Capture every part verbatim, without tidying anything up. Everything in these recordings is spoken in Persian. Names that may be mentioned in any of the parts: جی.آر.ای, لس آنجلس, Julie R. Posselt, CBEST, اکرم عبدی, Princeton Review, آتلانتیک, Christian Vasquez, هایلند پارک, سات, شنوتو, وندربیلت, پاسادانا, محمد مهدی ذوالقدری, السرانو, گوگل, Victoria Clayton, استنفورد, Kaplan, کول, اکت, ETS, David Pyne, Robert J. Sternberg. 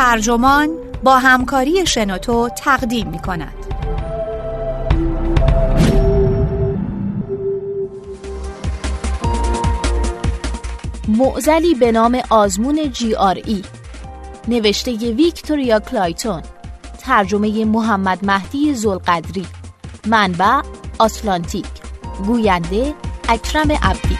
ترجمان با همکاری شنوتو تقدیم می کند. معضلی به نام آزمون جی آر ای، نوشته ویکتوریا کلایتون، ترجمه محمد مهدی ذوالقدری، منبع آتلانتیک، گوینده اکرم عبدی.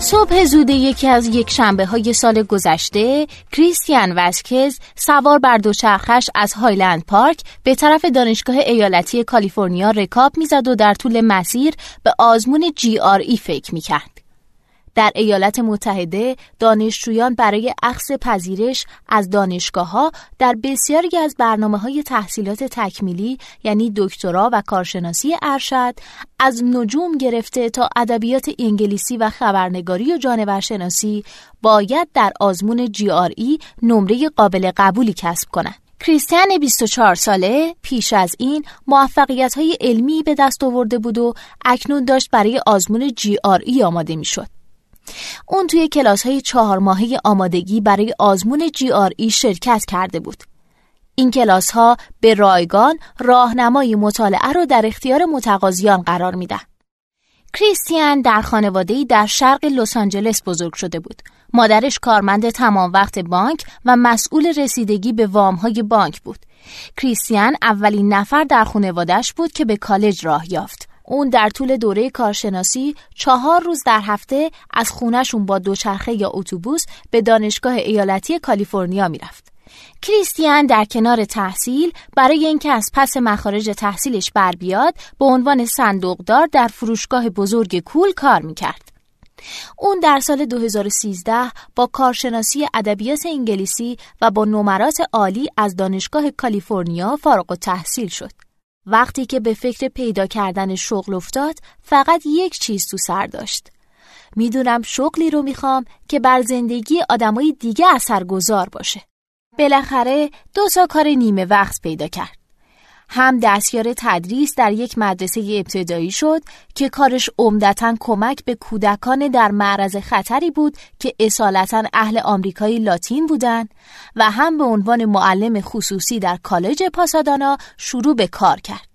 صبح زوده یکی از یک شنبه های سال گذشته، کریستیان واسکز سوار بر دوچرخش از هایلند پارک به طرف دانشگاه ایالتی کالیفرنیا رکاب می‌زد و در طول مسیر به آزمون جی آر ای فکر می‌کرد. در ایالات متحده دانشجویان برای اخذ پذیرش از دانشگاه‌ها در بسیاری از برنامه‌های تحصیلات تکمیلی، یعنی دکترا و کارشناسی ارشد، از نجوم گرفته تا ادبیات انگلیسی و خبرنگاری و جانورشناسی، باید در آزمون جی آر ای نمره قابل قبولی کسب کنند. کریستیان بیست و چهار ساله پیش از این موفقیت‌های علمی به دست آورده بود و اکنون داشت برای آزمون جی آر ای آماده می‌شد. اون توی کلاس‌های چهار ماهه آمادگی برای آزمون جی آر ای شرکت کرده بود. این کلاس‌ها به رایگان راهنمای مطالعه رو در اختیار متقاضیان قرار میدن. کریستیان در خانواده‌ای در شرق لس آنجلس بزرگ شده بود. مادرش کارمند تمام وقت بانک و مسئول رسیدگی به وام‌های بانک بود. کریستیان اولین نفر در خانواده‌اش بود که به کالج راه یافت. اون در طول دوره کارشناسی چهار روز در هفته از خونه‌شون با دوچرخه یا اتوبوس به دانشگاه ایالتی کالیفرنیا میرفت. کریستیان در کنار تحصیل برای اینکه از پس مخارج تحصیلش بر بیاد، به عنوان صندوقدار در فروشگاه بزرگ کول کار میکرد. اون در سال دو هزار و سیزده با کارشناسی ادبیات انگلیسی و با نمرات عالی از دانشگاه کالیفرنیا فارغ التحصیل شد. وقتی که به فکر پیدا کردن شغل افتاد، فقط یک چیز تو سر داشت. میدونم شغلی رو میخوام که بر زندگی آدمای دیگه اثرگذار باشه. بالاخره دو تا کار نیمه وقت پیدا کرد. هم دستیار تدریس در یک مدرسه ابتدایی شد که کارش عمدتاً کمک به کودکان در معرض خطری بود که اصالتاً اهل آمریکای لاتین بودند، و هم به عنوان معلم خصوصی در کالج پاسادانا شروع به کار کرد.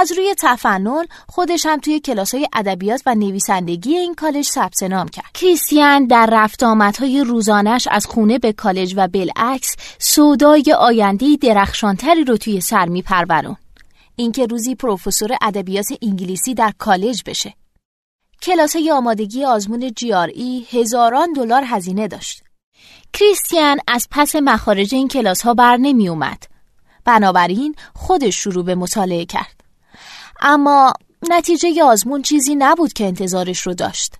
از روی تفنن خودش هم توی کلاس‌های ادبیات و نویسندگی این کالج ثبت نام کرد. کریستیان در رفت آمدهای روزانش از خونه به کالج و بالعکس سودای آینده‌ای درخشانتری رو توی سر می‌پروروند. اینکه روزی پروفسور ادبیات انگلیسی در کالج بشه. کلاس‌های آمادگی آزمون جی آر ای هزاران دلار هزینه داشت. کریستیان از پس مخارج این کلاس‌ها بر نمی‌اومد. بنابراین خودش شروع به مطالعه کرد. اما نتیجه آزمون چیزی نبود که انتظارش رو داشت.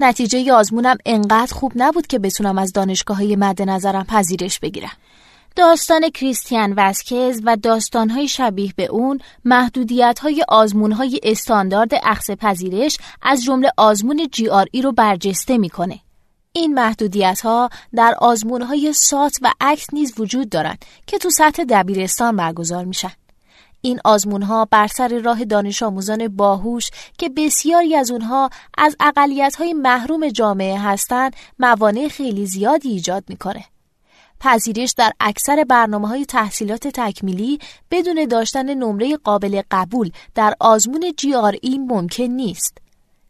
نتیجه آزمونم انقدر خوب نبود که بتونم از دانشگاه‌های مد نظرم پذیرش بگیرم. داستان کریستیان واسکز و داستان‌های شبیه به اون محدودیت‌های آزمون‌های استاندارد اخذ پذیرش از جمله آزمون جی آر ای رو برجسته می‌کنه. این محدودیت‌ها در آزمون‌های سات و اکت نیز وجود دارند که تو سطح دبیرستان برگزار میشن. این آزمون‌ها بر سر راه دانش آموزان باهوش که بسیاری از اونها از اقلیت‌های محروم جامعه هستند، موانع خیلی زیادی ایجاد می‌کنه. پذیرش در اکثر برنامه‌های تحصیلات تکمیلی بدون داشتن نمره قابل قبول در آزمون جی آر ای ممکن نیست.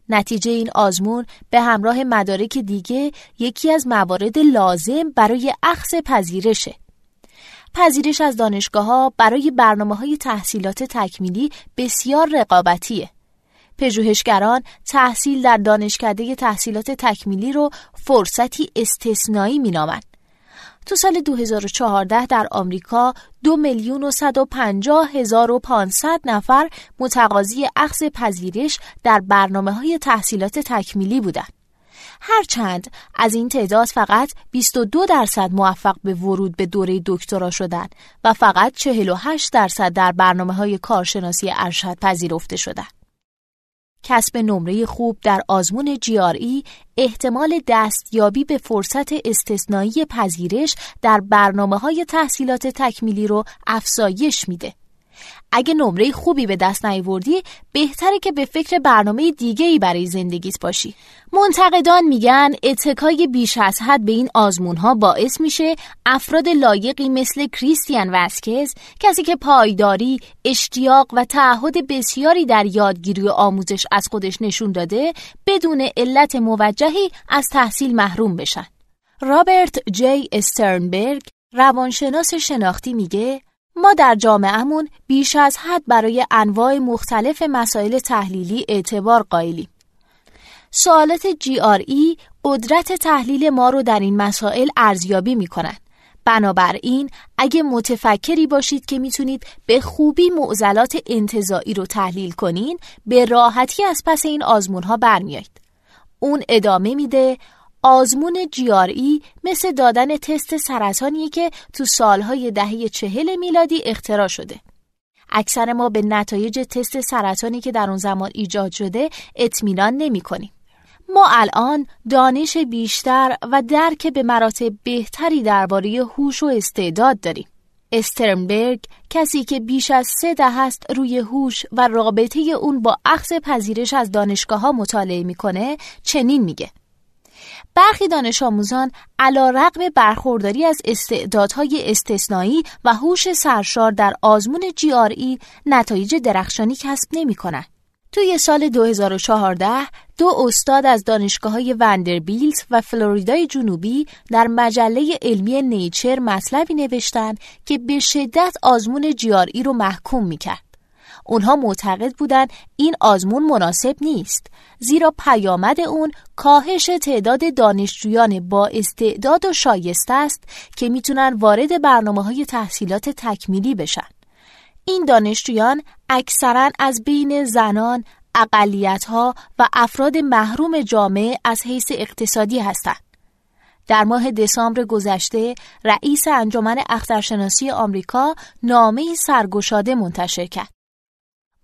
نتیجه این آزمون به همراه مدارک دیگه یکی از موارد لازم برای اخذ پذیرشه. پذیرش از دانشگاه‌ها برای برنامه‌های تحصیلات تکمیلی بسیار رقابتیه. پژوهشگران تحصیل در دانشکده تحصیلات تکمیلی رو فرصتی استثنایی می‌نامند. تو سال دو هزار و چهارده در آمریکا دو میلیون و صد و پنجاه هزار و پانصد نفر متقاضی اخذ پذیرش در برنامه‌های تحصیلات تکمیلی بودند. هرچند از این تعداد فقط بیست و دو درصد موفق به ورود به دوره دکترا شدند و فقط چهل و هشت درصد در برنامه‌های کارشناسی ارشد پذیرفته شدند. کسب نمره خوب در آزمون جی آر ای احتمال دستیابی به فرصت استثنایی پذیرش در برنامه‌های تحصیلات تکمیلی رو افزایش میده. اگه نمره خوبی به دست نیاوردی، بهتره که به فکر برنامه دیگه‌ای برای زندگیت باشی. منتقدان میگن اتکای بیش از حد به این آزمون‌ها باعث میشه افراد لایقی مثل کریستیان واسکز، کسی که پایداری، اشتیاق و تعهد بسیاری در یادگیری و آموزش از خودش نشون داده، بدون علت موجهی از تحصیل محروم بشن. رابرت جی استرنبرگ، روانشناس شناختی، میگه ما در جامعهمون بیش از حد برای انواع مختلف مسائل تحلیلی اعتبار قائلیم. سوالات جی آر ای قدرت تحلیل ما رو در این مسائل ارزیابی میکنن. بنابراین اگه متفکری باشید که میتونید به خوبی معضلات انتزاعی رو تحلیل کنین، به راحتی از پس این آزمونها برمیایید. اون ادامه میده، آزمون جی آر ای مثل دادن تست سرطانیه که تو سالهای دهه چهل میلادی اختراع شده. اکثر ما به نتایج تست سرطانی که در اون زمان ایجاد شده اطمینان نمی کنیم. ما الان دانش بیشتر و درک به مراتب بهتری درباره هوش و استعداد داریم. استرنبرگ، کسی که بیش از سه دهه است روی هوش و رابطه اون با اخذ پذیرش از دانشگاه‌ها مطالعه میکنه، چنین میگه: برخی دانش آموزان علیرغم برخورداری از استعدادهای استثنایی و هوش سرشار در آزمون جی آر ای نتایج درخشانی کسب نمی‌کنند. توی سال دو هزار و چهارده دو استاد از دانشگاه‌های وندربیلت و فلوریدای جنوبی در مجله علمی نیچر مطلبی نوشتند که به شدت آزمون جی آر ای رو محکوم می‌کرد. اونها معتقد بودند این آزمون مناسب نیست، زیرا پیامد اون کاهش تعداد دانشجویان با استعداد و شایسته است که میتونن وارد برنامه‌های تحصیلات تکمیلی بشن. این دانشجویان اکثراً از بین زنان، اقلیت‌ها و افراد محروم جامعه از حیث اقتصادی هستند. در ماه دسامبر گذشته، رئیس انجمن اخترشناسی آمریکا نامه‌ای سرگشاده منتشر کرد.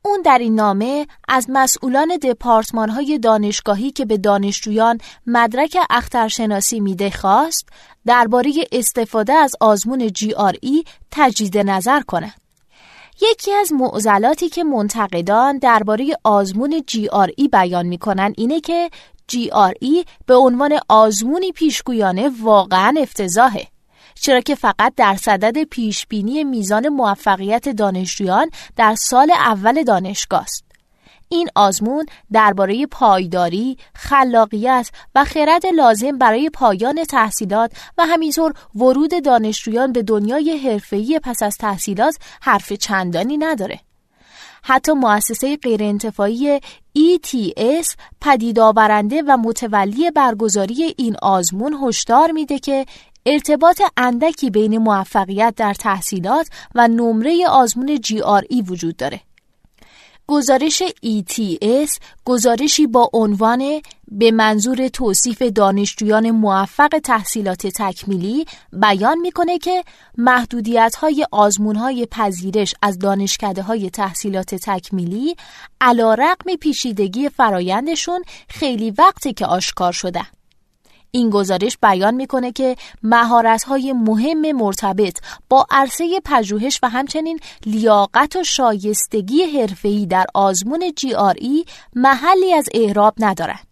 اون در این نامه از مسئولان دپارتمان‌های دانشگاهی که به دانشجویان مدرک اخترشناسی میده خواست درباره استفاده از آزمون جی آر ای تجدید نظر کنند. یکی از معضلاتی که منتقدان درباره آزمون جی آر ای بیان میکنن اینه که جی آر ای به عنوان آزمونی پیشگویانه واقعاً افتضاحه، چرا که فقط در صدد پیشبینی میزان موفقیت دانشجویان در سال اول دانشگاه است. این آزمون درباره پایداری، خلاقیت و خرد لازم برای پایان تحصیلات و همینطور ورود دانشجویان به دنیای حرفه‌ای پس از تحصیلات حرف چندانی نداره. حتی مؤسسه غیرانتفاعی ای تی اس، پدیدآورنده و متولی برگزاری این آزمون، هشدار میده که ارتباط اندکی بین موفقیت در تحصیلات و نمره آزمون جی آر ای وجود داره. گزارش ای تی اس، گزارشی با عنوان به منظور توصیف دانشجویان موفق تحصیلات تکمیلی، بیان میکنه که محدودیت‌های آزمون‌های پذیرش از دانشکده‌های تحصیلات تکمیلی علیرغم پیچیدگی فرایندشون خیلی وقته که آشکار شده. این گزارش بیان میکنه که مهارت‌های مهم مرتبط با عرصه پژوهش و همچنین لیاقت و شایستگی حرفه‌ای در آزمون جی آر ای محلی از اعراب ندارند.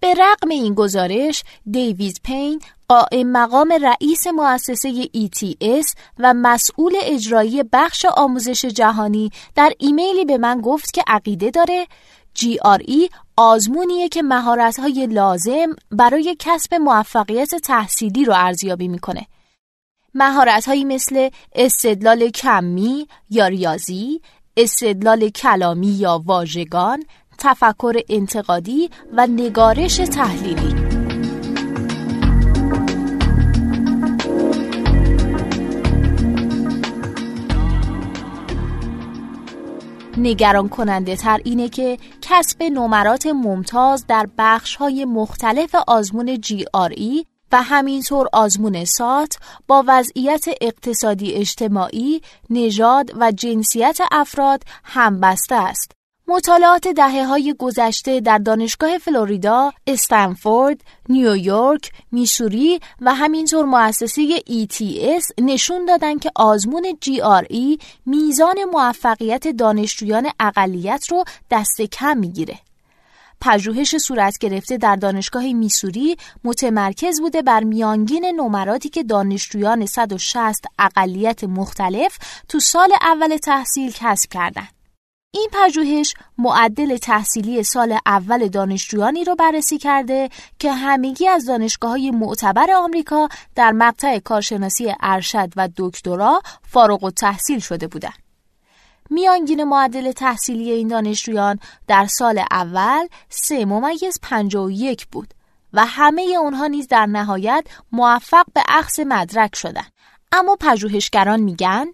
به رغم این گزارش، دیوید پین، قائم مقام رئیس مؤسسه ای تی اس و مسئول اجرایی بخش آموزش جهانی، در ایمیلی به من گفت که عقیده داره جی آر ای آزمونیه که مهارت‌های لازم برای کسب موفقیت تحصیلی رو ارزیابی می‌کنه. مهارت‌هایی مثل استدلال کمی یا ریاضی، استدلال کلامی یا واژگان، تفکر انتقادی و نگارش تحلیلی. نگران کننده تر اینه که کسب نمرات ممتاز در بخش‌های مختلف آزمون جی آر ای و همینطور آزمون سات با وضعیت اقتصادی اجتماعی، نژاد و جنسیت افراد همبسته است مطالعات دهه‌های گذشته در دانشگاه فلوریدا، استنفورد، نیویورک، میسوری و همینطور مؤسسه ای تی اس نشون دادن که آزمون جی آر ای میزان موفقیت دانشجویان اقلیت رو دست کم میگیره. پژوهش صورت گرفته در دانشگاه میسوری متمرکز بوده بر میانگین نمراتی که دانشجویان صد و شصت اقلیت مختلف تو سال اول تحصیل کسب کردند. این پژوهش معدل تحصیلی سال اول دانشجویانی رو بررسی کرده که همگی از دانشگاه‌های معتبر آمریکا در مقطع کارشناسی ارشد و دکترا فارغ التحصیل شده بودند. میانگین معدل تحصیلی این دانشجویان در سال اول سه ممیز پنجاه و یک بود و همه اونها نیز در نهایت موفق به اخذ مدرک شدند. اما پژوهشگران میگن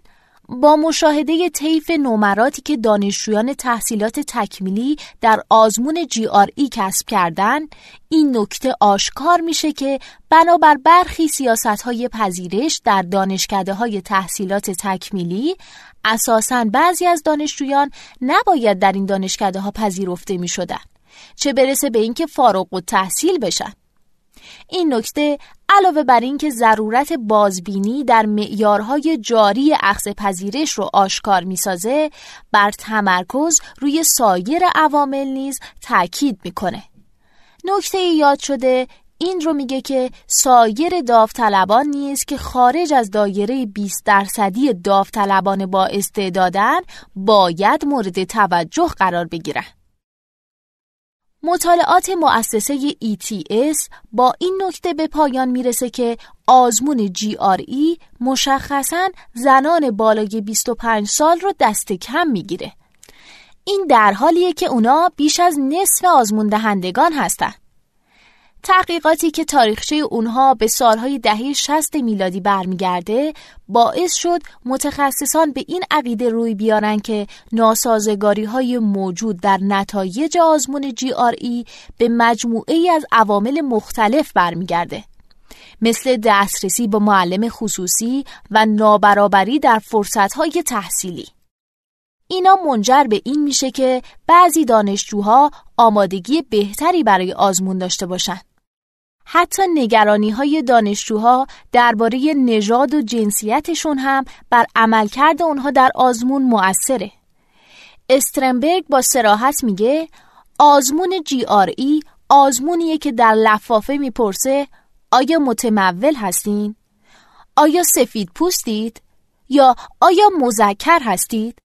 با مشاهده طیف نمراتی که دانشجویان تحصیلات تکمیلی در آزمون جی آر ای کسب کردند، این نکته آشکار میشه که بنابر برخی سیاست‌های پذیرش در دانشکده‌های تحصیلات تکمیلی، اساساً بعضی از دانشجویان نباید در این دانشکده‌ها پذیرفته میشدن، چه برسه به اینکه فارغ التحصیل بشن. این نکته علاوه بر اینکه ضرورت بازبینی در معیارهای جاری اخذ پذیرش رو آشکار می‌سازه، بر تمرکز روی سایر عوامل نیز تاکید می‌کنه. نکته یاد شده این رو میگه که سایر داوطلبان نیز که خارج از دایره بیست درصدی داوطلبان با استعدادن باید مورد توجه قرار بگیرن. مطالعات مؤسسه ای تی اس با این نکته به پایان میرسه که آزمون جی آر ای مشخصاً زنان بالای بیست و پنج سال رو دست کم میگیره. این در حالیه که اونا بیش از نصف آزمون دهندگان هستن. تحقیقاتی که تاریخچه اونها به سالهای دهه شصت میلادی برمیگرده باعث شد متخصصان به این عقیده روی بیارن که ناسازگاری‌های موجود در نتایج آزمون جی آر ای به مجموعه‌ای از عوامل مختلف برمیگرده، مثل دسترسی به معلم خصوصی و نابرابری در فرصت‌های تحصیلی. اینا منجر به این میشه که بعضی دانشجوها آمادگی بهتری برای آزمون داشته باشند. حتی نگرانی‌های دانشجوها درباره نژاد و جنسیتشون هم بر عملکرد اونها در آزمون مؤثره. استرنبرگ با صراحت میگه آزمون جی آر ای آزمونیه که در لفافه میپرسه آیا متمول هستین؟ آیا سفید پوستید؟ یا آیا مذکر هستید؟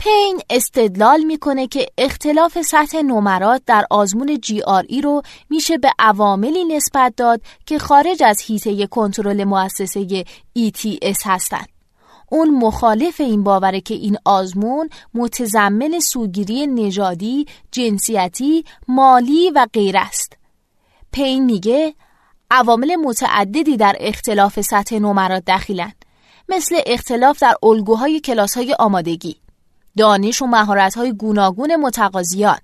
پین استدلال میکنه که اختلاف سطح نمرات در آزمون جی آر ای رو میشه به عواملی نسبت داد که خارج از حیطه کنترل مؤسسه ای تی اس هستن. اون مخالف این باوره که این آزمون متضمن سوگیری نژادی، جنسیتی، مالی و غیره است. پین میگه عوامل متعددی در اختلاف سطح نمرات دخیلن، مثل اختلاف در الگوهای کلاس‌های آمادگی، دانش و مهارت‌های گوناگون متقاضیان،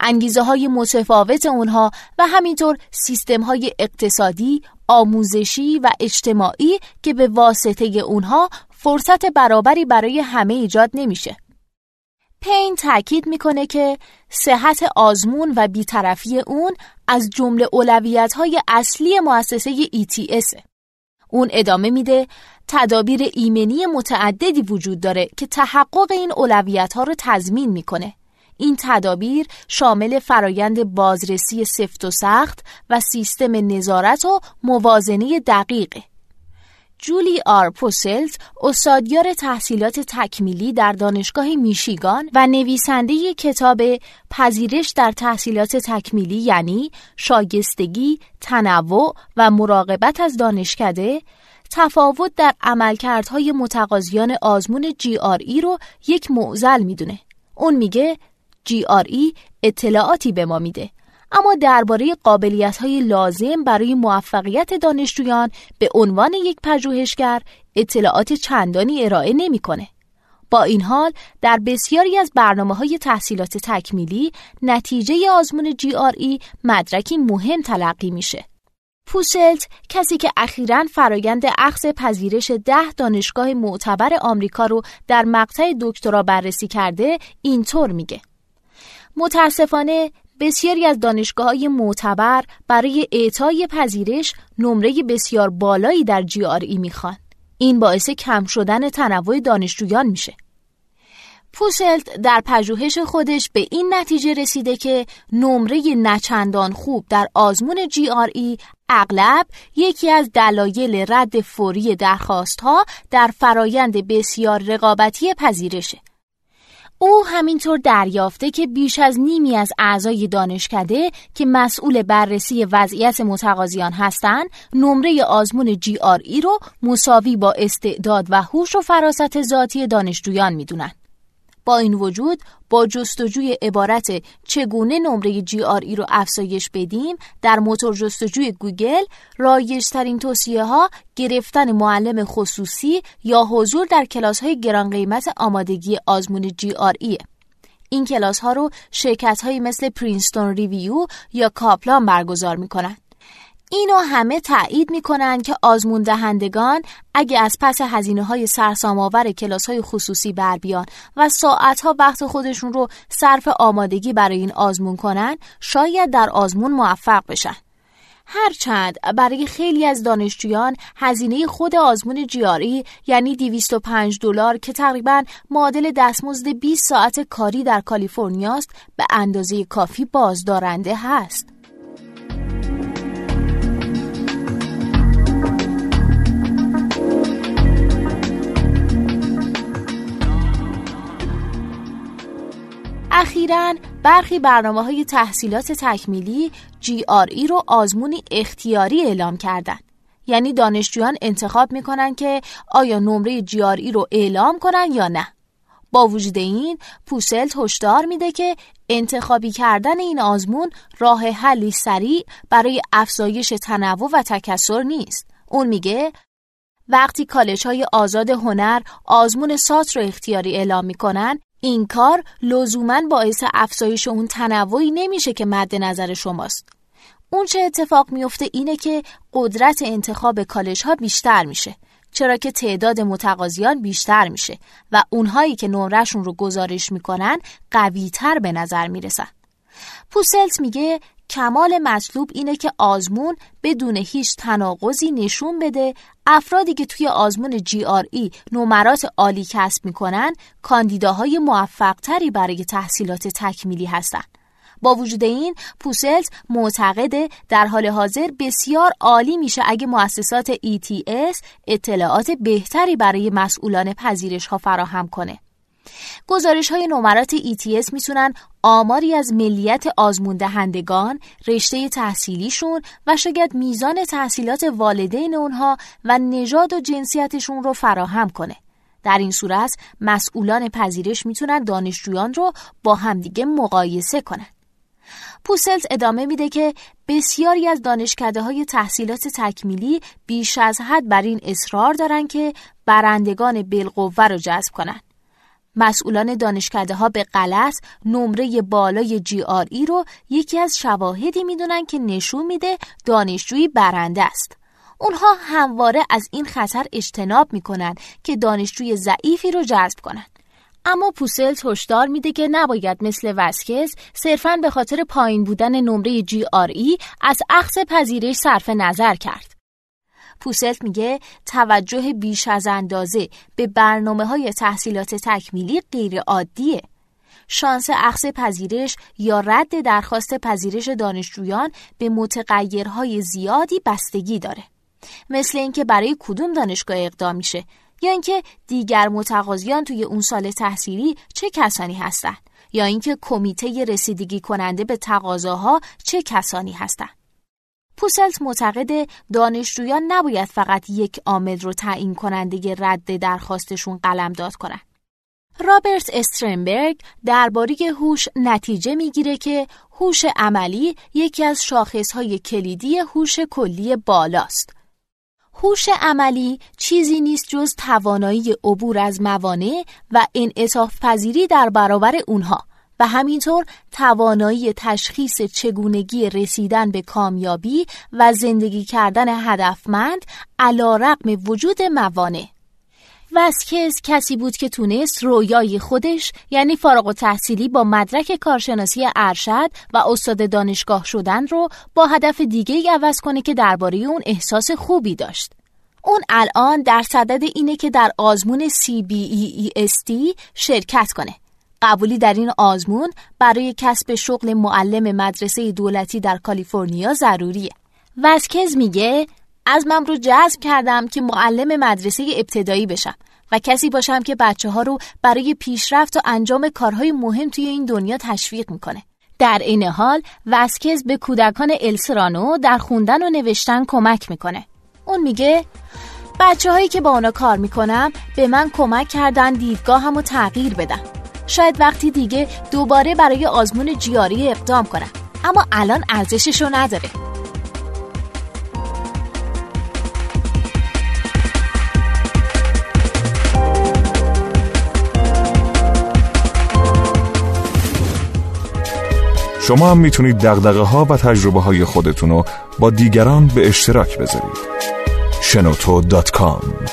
انگیزه‌های متفاوت اونها و همینطور سیستم‌های اقتصادی، آموزشی و اجتماعی که به واسطه اونها فرصت برابری برای همه ایجاد نمیشه. پین تأکید میکنه که صحت آزمون و بی‌طرفی اون از جمله اولویت‌های اصلی مؤسسه ای تی اس. اون ادامه میده تدابیر ایمنی متعددی وجود داره که تحقق این اولویت‌ها رو تضمین میکنه. این تدابیر شامل فرایند بازرسی سفت و سخت و سیستم نظارت و موازنه دقیقه. جولی آر پوسلت، استادیار تحصیلات تکمیلی در دانشگاه میشیگان و نویسنده کتاب پذیرش در تحصیلات تکمیلی یعنی شایستگی، تنوع و مراقبت از دانشکده، تفاوت در عملکردهای متقاضیان آزمون جی آر ای رو یک معضل میدونه. اون میگه جی آر ای اطلاعاتی به ما میده، اما درباره قابلیت‌های لازم برای موفقیت دانشجویان به عنوان یک پژوهشگر اطلاعات چندانی ارائه نمی‌کنه. با این حال در بسیاری از برنامه‌های تحصیلات تکمیلی نتیجه آزمون جی آر ای مدرکی مهم تلقی میشه. پوسلت، کسی که اخیراً فرایند اخذ پذیرش ده دانشگاه معتبر آمریکا رو در مقطع دکترا بررسی کرده، اینطور میگه: متاسفانه بسیاری از دانشگاه‌های معتبر برای اعطای پذیرش نمره بسیار بالایی در جی آر ای میخوان. این باعث کم شدن تنوع دانشجویان میشه. پوسلت در پژوهش خودش به این نتیجه رسیده که نمره نچندان خوب در آزمون جی آر ای اغلب یکی از دلایل رد فوری درخواست‌ها در فرایند بسیار رقابتی پذیرشه. او همینطور دریافته که بیش از نیمی از اعضای دانشکده که مسئول بررسی وضعیت متقاضیان هستند، نمره آزمون جی آر ای رو مساوی با استعداد و هوش و فراست ذاتی دانشجویان میدونن. با این وجود، با جستجوی عبارت چگونه نمره جی آر ای رو افزایش بدیم در موتور جستجوی گوگل، رایج‌ترین توصیه‌ها گرفتن معلم خصوصی یا حضور در کلاس‌های گران قیمت آمادگی آزمون جی آر ایه. این کلاس‌ها رو شرکت‌هایی مثل پرینستون ریویو یا کاپلان برگزار می‌کنند. اینو همه تأیید می‌کنند که آزمون دهندگان اگه از پس هزینه‌های سرسام‌آور کلاس‌های خصوصی بر بیان و ساعت‌ها وقت خودشون رو صرف آمادگی برای این آزمون کنن، شاید در آزمون موفق بشن. هرچند برای خیلی از دانشجویان هزینه خود آزمون جی آر ای، یعنی دویست و پنج دلار که تقریباً معادل دستمزد بیست ساعت کاری در کالیفرنیا است، به اندازه کافی بازدارنده هست. اخیراً برخی برنامه‌های تحصیلات تکمیلی جی آر ای رو آزمونی اختیاری اعلام کردن. یعنی دانشجویان انتخاب می‌کنن که آیا نمره جی آر ای رو اعلام کنن یا نه. با وجود این، پوسلت هشدار میده که انتخابی کردن این آزمون راه حلی سریع برای افزایش تنوع و تکثر نیست. اون میگه وقتی کالج‌های آزاد هنر آزمون سات رو اختیاری اعلام می‌کنن، این کار لزوماً باعث افزایش اون تنوعی نمیشه که مد نظر شماست. اون چه اتفاق میفته اینه که قدرت انتخاب کالج‌ها بیشتر میشه، چرا که تعداد متقاضیان بیشتر میشه و اونهایی که نمره‌شون رو گزارش میکنن قوی‌تر به نظر میرسن. پوسلت میگه کمال مطلوب اینه که آزمون بدون هیچ تناقضی نشون بده افرادی که توی آزمون جی آر ای نمرات عالی کسب میکنن کاندیداهای موفقتری برای تحصیلات تکمیلی هستن. با وجود این، پوسلت معتقده در حال حاضر بسیار عالی میشه اگه مؤسسات ای تی اس اطلاعات بهتری برای مسئولان پذیرش ها فراهم کنه. گزارش های نمرات ای تی اس میتونن آماری از ملیت آزمون دهندگان، رشته تحصیلیشون و شاید میزان تحصیلات والدین اونها و نژاد و جنسیتشون رو فراهم کنه. در این صورت مسئولان پذیرش میتونن دانشجویان رو با همدیگه مقایسه کنن. پوسلت ادامه میده که بسیاری از دانشکده های تحصیلات تکمیلی بیش از حد بر این اصرار دارن که برندگان بالقوه رو جذب کنن. مسئولان دانشکده‌ها به غلط نمره بالای جی آر ای رو یکی از شواهدی میدونن که نشون میده دانشجویی برنده است. اونها همواره از این خطر اجتناب میکنن که دانشجوی ضعیفی رو جذب کنن. اما پوسلت هشدار میده که نباید مثل واسکز صرفاً به خاطر پایین بودن نمره جی آر ای از اخذ پذیرش صرف نظر کرد. پوسلت میگه توجه بیش از اندازه به برنامه‌های تحصیلات تکمیلی غیر عادیه. شانس اخذ پذیرش یا رد درخواست پذیرش دانشجویان به متغیرهای زیادی بستگی داره. مثل اینکه برای کدوم دانشگاه اقدام میشه یا اینکه دیگر متقاضیان توی اون سال تحصیلی چه کسانی هستن یا اینکه کمیته رسیدگی کننده به تقاضاها چه کسانی هستن. پوسلت معتقده دانشجویان نباید فقط یک عامل رو تعیین کننده رد درخواستشون قلمداد کنن. رابرت استرنبرگ درباره هوش نتیجه میگیره که هوش عملی یکی از شاخصهای کلیدی هوش کلی بالاست. هوش عملی چیزی نیست جز توانایی عبور از موانع و انعطاف‌پذیری در برابر اونها و همینطور توانایی تشخیص چگونگی رسیدن به کامیابی و زندگی کردن هدفمند علی‌رغم وجود موانع. واسکز کسی بود که تونست رویای خودش، یعنی فارغ التحصیلی با مدرک کارشناسی ارشد و استاد دانشگاه شدن، رو با هدف دیگه‌ای عوض کنه که درباره اون احساس خوبی داشت. اون الان در صدد اینه که در آزمون سی بی ای اس تی شرکت کنه. قبولی در این آزمون برای کسب شغل معلم مدرسه دولتی در کالیفرنیا ضروریه. واسکز میگه عزمم رو جذب کردم که معلم مدرسه ابتدایی بشم و کسی باشم که بچه ها رو برای پیشرفت و انجام کارهای مهم توی این دنیا تشویق میکنه. در این حال واسکز به کودکان السرانو در خوندن و نوشتن کمک میکنه. اون میگه بچه هایی که با اونا کار میکنم به من کمک کردن دیدگاهم رو تغییر بدم. شاید وقتی دیگه دوباره برای آزمون جی آر ای اقدام کنم، اما الان ارزشش رو نداره. شما هم میتونید دغدغه‌ها و تجربه‌های خودتون رو با دیگران به اشتراک بذارید. شنوتو دات کام